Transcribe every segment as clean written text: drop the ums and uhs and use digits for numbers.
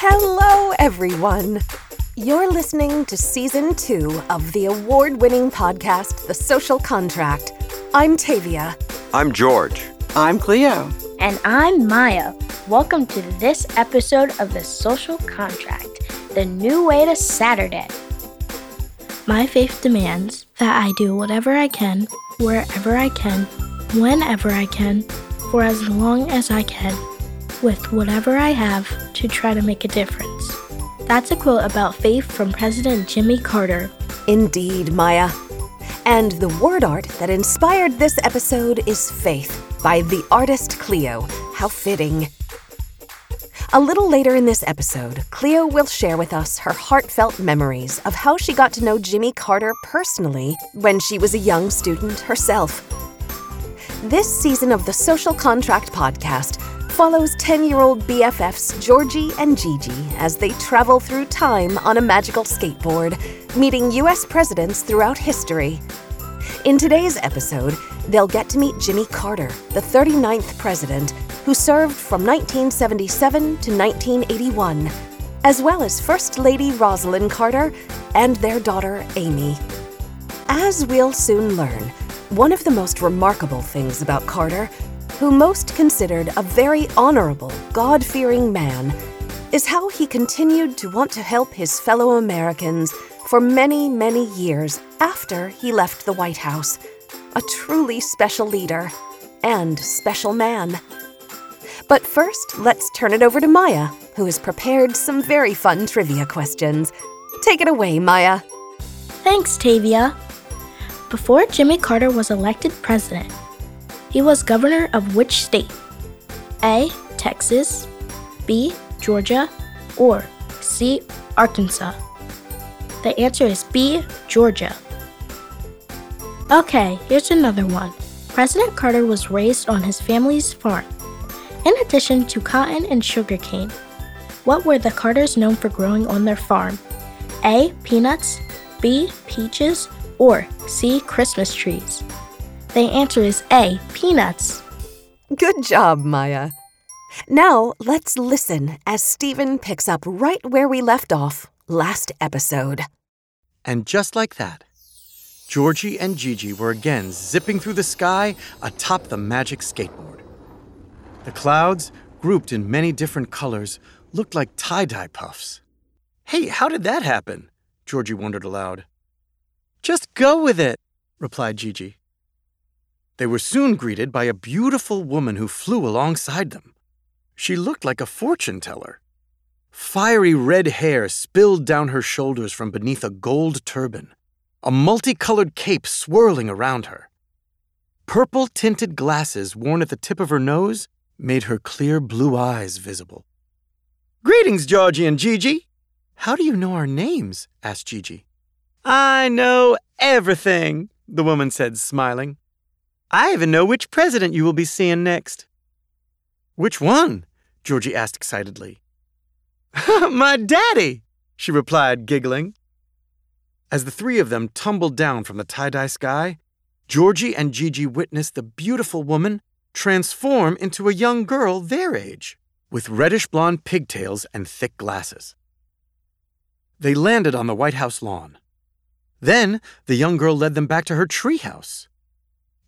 Hello, everyone. You're listening to Season 2 of the award-winning podcast, The Social Contract. I'm Tavia. I'm George. I'm Cleo. And I'm Maya. Welcome to this episode of The Social Contract, the new way to Saturday. My faith demands that I do whatever I can, wherever I can, whenever I can, for as long as I can, with whatever I have to try to make a difference. That's a quote about faith from President Jimmy Carter. Indeed, Maya. And the word art that inspired this episode is Faith by the artist CLEO. How fitting. A little later in this episode, CLEO will share with us her heartfelt memories of how she got to know Jimmy Carter personally when she was a young student herself. This season of the Social Contract podcast follows 10-year-old BFFs Georgie and GiGi as they travel through time on a magical skateboard, meeting U.S. presidents throughout history. In today's episode, they'll get to meet Jimmy Carter, the 39th president, who served from 1977 to 1981, as well as First Lady Rosalynn Carter and their daughter Amy. As we'll soon learn, one of the most remarkable things about Carter, who most considered a very honorable, God-fearing man, is how he continued to want to help his fellow Americans for many, many years after he left the White House. A truly special leader and special man. But first, let's turn it over to Maya, who has prepared some very fun trivia questions. Take it away, Maya. Thanks, Tavia. Before Jimmy Carter was elected president, he was governor of which state? A. Texas, B. Georgia, or C. Arkansas? The answer is B. Georgia. Okay, here's another one. President Carter was raised on his family's farm. In addition to cotton and sugarcane, what were the Carters known for growing on their farm? A. Peanuts, B. Peaches, or C. Christmas trees? The answer is A. Peanuts. Good job, Maya. Now, let's listen as Stephen picks up right where we left off last episode. And just like that, Georgie and GiGi were again zipping through the sky atop the magic skateboard. The clouds, grouped in many different colors, looked like tie-dye puffs. Hey, how did that happen? Georgie wondered aloud. Just go with it, replied GiGi. They were soon greeted by a beautiful woman who flew alongside them. She looked like a fortune teller. Fiery red hair spilled down her shoulders from beneath a gold turban, a multicolored cape swirling around her. Purple-tinted glasses worn at the tip of her nose made her clear blue eyes visible. Greetings, Georgie and GiGi. How do you know our names? asked GiGi. I know everything, the woman said, smiling. I even know which president you will be seeing next. Which one? Georgie asked excitedly. My daddy, she replied, giggling. As the three of them tumbled down from the tie-dye sky, Georgie and GiGi witnessed the beautiful woman transform into a young girl their age, with reddish-blonde pigtails and thick glasses. They landed on the White House lawn. Then the young girl led them back to her treehouse.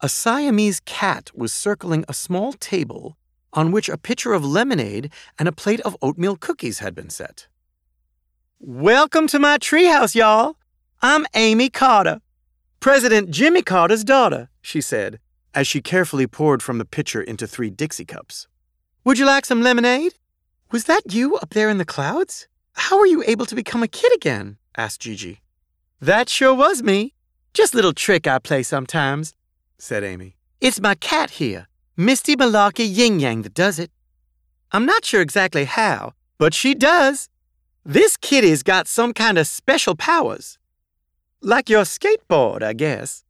A Siamese cat was circling a small table on which a pitcher of lemonade and a plate of oatmeal cookies had been set. Welcome to my treehouse, y'all. I'm Amy Carter, President Jimmy Carter's daughter, she said, as she carefully poured from the pitcher into 3 Dixie cups. Would you like some lemonade? Was that you up there in the clouds? How were you able to become a kid again? asked GiGi. That sure was me. Just a little trick I play sometimes, said Amy. It's my cat here, Misty Malarky Ying Yang, that does it. I'm not sure exactly how, but she does. This kitty's got some kind of special powers. Like your skateboard, I guess.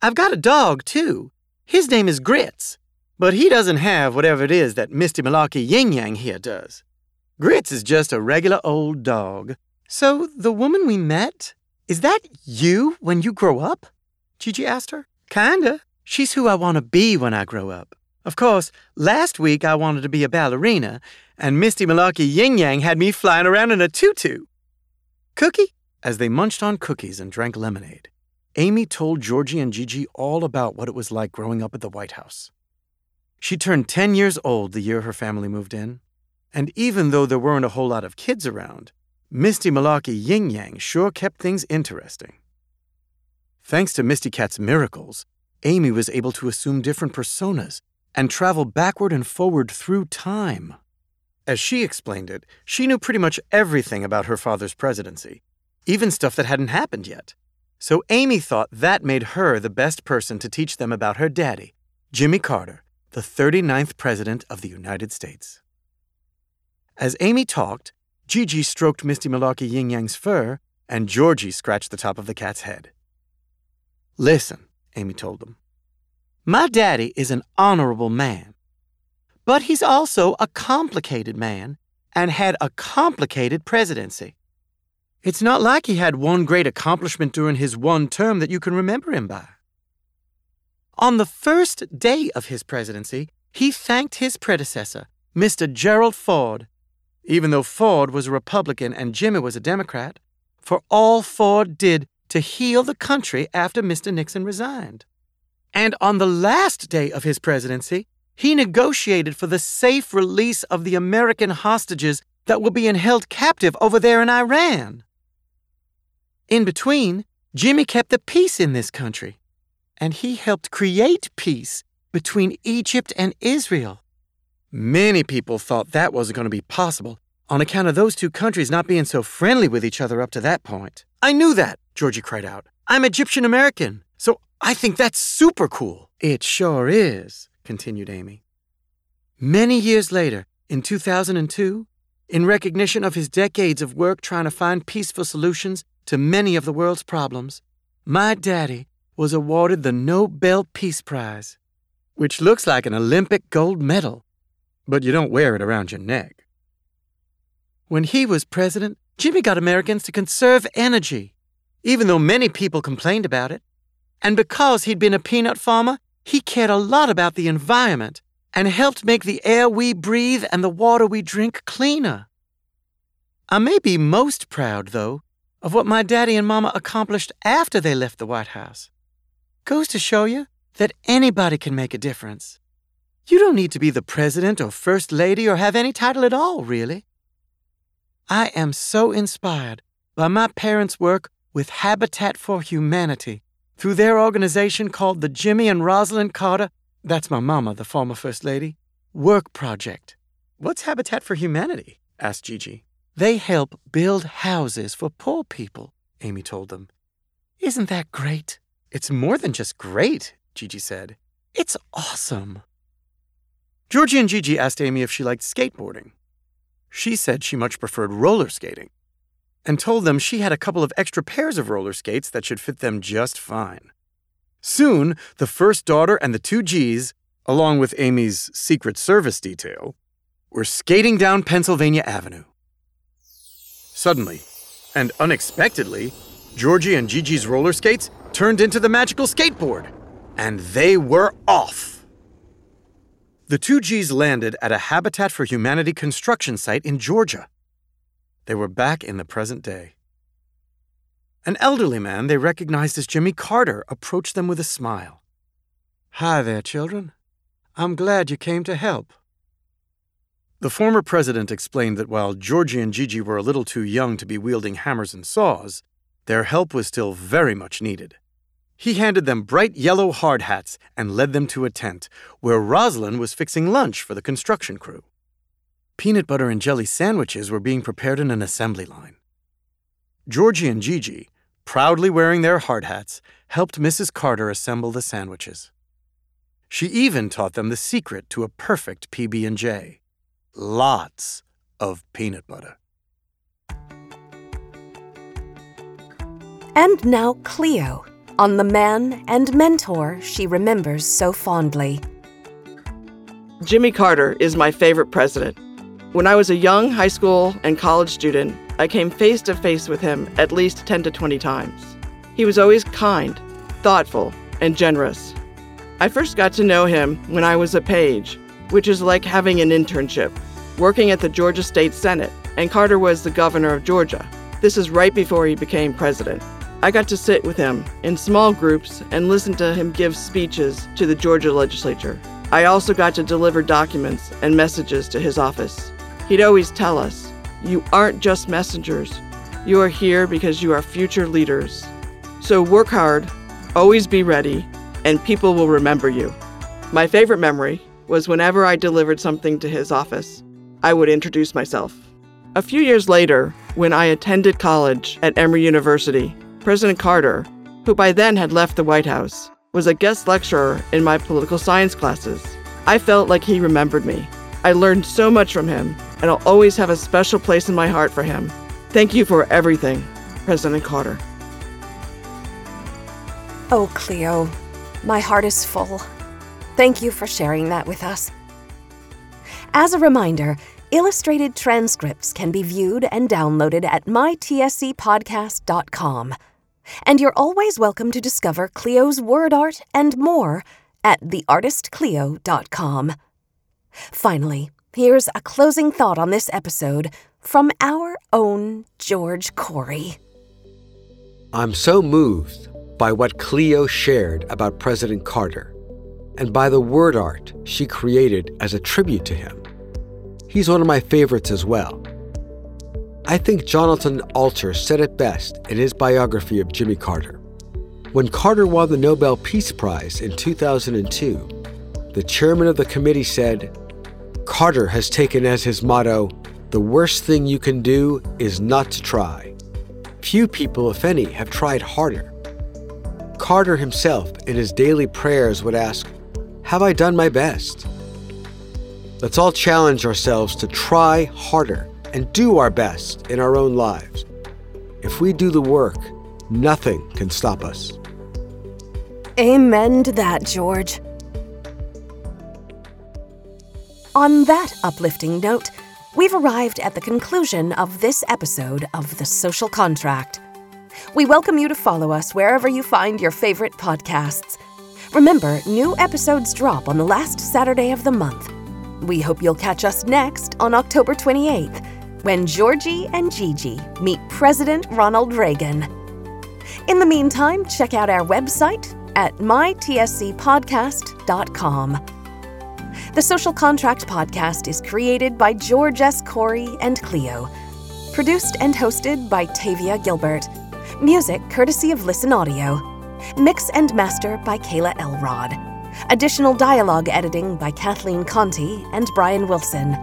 I've got a dog, too. His name is Grits, but he doesn't have whatever it is that Misty Malarky Ying Yang here does. Grits is just a regular old dog. So the woman we met, is that you when you grow up? GiGi asked her. Kinda. She's who I want to be when I grow up. Of course, last week I wanted to be a ballerina, and Misty Malarky Ying Yang had me flying around in a tutu. Cookie? As they munched on cookies and drank lemonade, Amy told Georgie and GiGi all about what it was like growing up at the White House. She turned 10 years old the year her family moved in, and even though there weren't a whole lot of kids around, Misty Malarky Ying Yang sure kept things interesting. Thanks to Misty Cat's miracles, Amy was able to assume different personas and travel backward and forward through time. As she explained it, she knew pretty much everything about her father's presidency, even stuff that hadn't happened yet. So Amy thought that made her the best person to teach them about her daddy, Jimmy Carter, the 39th President of the United States. As Amy talked, GiGi stroked Misty Malarky Ying Yang's fur, and Georgie scratched the top of the cat's head. "Listen," Amy told them, "my daddy is an honorable man, but he's also a complicated man and had a complicated presidency. It's not like he had one great accomplishment during his one term that you can remember him by. On the first day of his presidency, he thanked his predecessor, Mr. Gerald Ford, even though Ford was a Republican and Jimmy was a Democrat, for all Ford did to heal the country after Mr. Nixon resigned. And on the last day of his presidency, he negotiated for the safe release of the American hostages that were being held captive over there in Iran. In between, Jimmy kept the peace in this country, and he helped create peace between Egypt and Israel." Many people thought that wasn't going to be possible on account of those two countries not being so friendly with each other up to that point. "I knew that," Georgie cried out. "I'm Egyptian-American, so I think that's super cool." "It sure is," continued Amy. "Many years later, in 2002, in recognition of his decades of work trying to find peaceful solutions to many of the world's problems, my daddy was awarded the Nobel Peace Prize, which looks like an Olympic gold medal, but you don't wear it around your neck. When he was president, Jimmy got Americans to conserve energy, even though many people complained about it. And because he'd been a peanut farmer, he cared a lot about the environment and helped make the air we breathe and the water we drink cleaner. I may be most proud, though, of what my daddy and mama accomplished after they left the White House. Goes to show you that anybody can make a difference. You don't need to be the president or first lady or have any title at all, really. I am so inspired by my parents' work with Habitat for Humanity through their organization called the Jimmy and Rosalind Carter, that's my mama, the former First Lady, Work Project." "What's Habitat for Humanity?" asked GiGi. "They help build houses for poor people," Amy told them. "Isn't that great?" "It's more than just great," GiGi said. "It's awesome." Georgie and GiGi asked Amy if she liked skateboarding. She said she much preferred roller skating and told them she had a couple of extra pairs of roller skates that should fit them just fine. Soon, the first daughter and the two Gs, along with Amy's Secret Service detail, were skating down Pennsylvania Avenue. Suddenly, and unexpectedly, Georgie and GiGi's roller skates turned into the magical skateboard, and they were off. The two Gs landed at a Habitat for Humanity construction site in Georgia. They were back in the present day. An elderly man they recognized as Jimmy Carter approached them with a smile. "Hi there, children. I'm glad you came to help." The former president explained that while Georgie and GiGi were a little too young to be wielding hammers and saws, their help was still very much needed. He handed them bright yellow hard hats and led them to a tent, where Rosalynn was fixing lunch for the construction crew. Peanut butter and jelly sandwiches were being prepared in an assembly line. Georgie and GiGi, proudly wearing their hard hats, helped Mrs. Carter assemble the sandwiches. She even taught them the secret to a perfect PB&J. Lots of peanut butter. And now CLEO, on the man and mentor she remembers so fondly. "Jimmy Carter is my favorite president. When I was a young high school and college student, I came face to face with him at least 10 to 20 times. He was always kind, thoughtful, and generous. I first got to know him when I was a page, which is like having an internship, working at the Georgia State Senate, and Carter was the governor of Georgia. This is right before he became president. I got to sit with him in small groups and listen to him give speeches to the Georgia legislature. I also got to deliver documents and messages to his office. He'd always tell us, you aren't just messengers. You are here because you are future leaders. So work hard, always be ready, and people will remember you. My favorite memory was whenever I delivered something to his office, I would introduce myself. A few years later, when I attended college at Emory University, President Carter, who by then had left the White House, was a guest lecturer in my political science classes. I felt like he remembered me. I learned so much from him, and I'll always have a special place in my heart for him. Thank you for everything, President Carter. Oh, Cleo, my heart is full. Thank you for sharing that with us. As a reminder, illustrated transcripts can be viewed and downloaded at mytscpodcast.com. And you're always welcome to discover Cleo's word art and more at theartistcleo.com. Finally, here's a closing thought on this episode from our own George Corey. I'm so moved by what Cleo shared about President Carter and by the word art she created as a tribute to him. He's one of my favorites as well. I think Jonathan Alter said it best in his biography of Jimmy Carter. When Carter won the Nobel Peace Prize in 2002, the chairman of the committee said, Carter has taken as his motto, the worst thing you can do is not to try. Few people, if any, have tried harder. Carter himself, in his daily prayers, would ask, have I done my best? Let's all challenge ourselves to try harder and do our best in our own lives. If we do the work, nothing can stop us. Amen to that, George. On that uplifting note, we've arrived at the conclusion of this episode of The Social Contract. We welcome you to follow us wherever you find your favorite podcasts. Remember, new episodes drop on the last Saturday of the month. We hope you'll catch us next on October 28th. When Georgie and Gigi meet President Ronald Reagan. In the meantime, check out our website at mytscpodcast.com. The Social Contract podcast is created by George S. Corey and Cleo. Produced and hosted by Tavia Gilbert. Music courtesy of Listen Audio. Mix and master by Kayla Elrod. Additional dialogue editing by Kathleen Conti and Brian Wilson.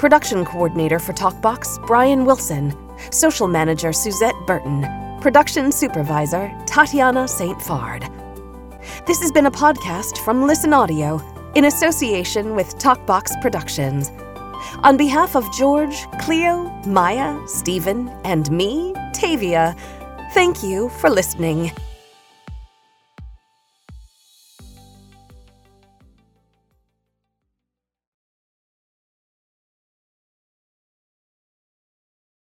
Production coordinator for Talkbox, Brian Wilson. Social manager, Suzette Burton. Production supervisor, Tatiana Saint-Fard. This has been a podcast from Listen Audio in association with Talkbox Productions. On behalf of George, Cleo, Maya, Stephen, and me, Tavia, thank you for listening.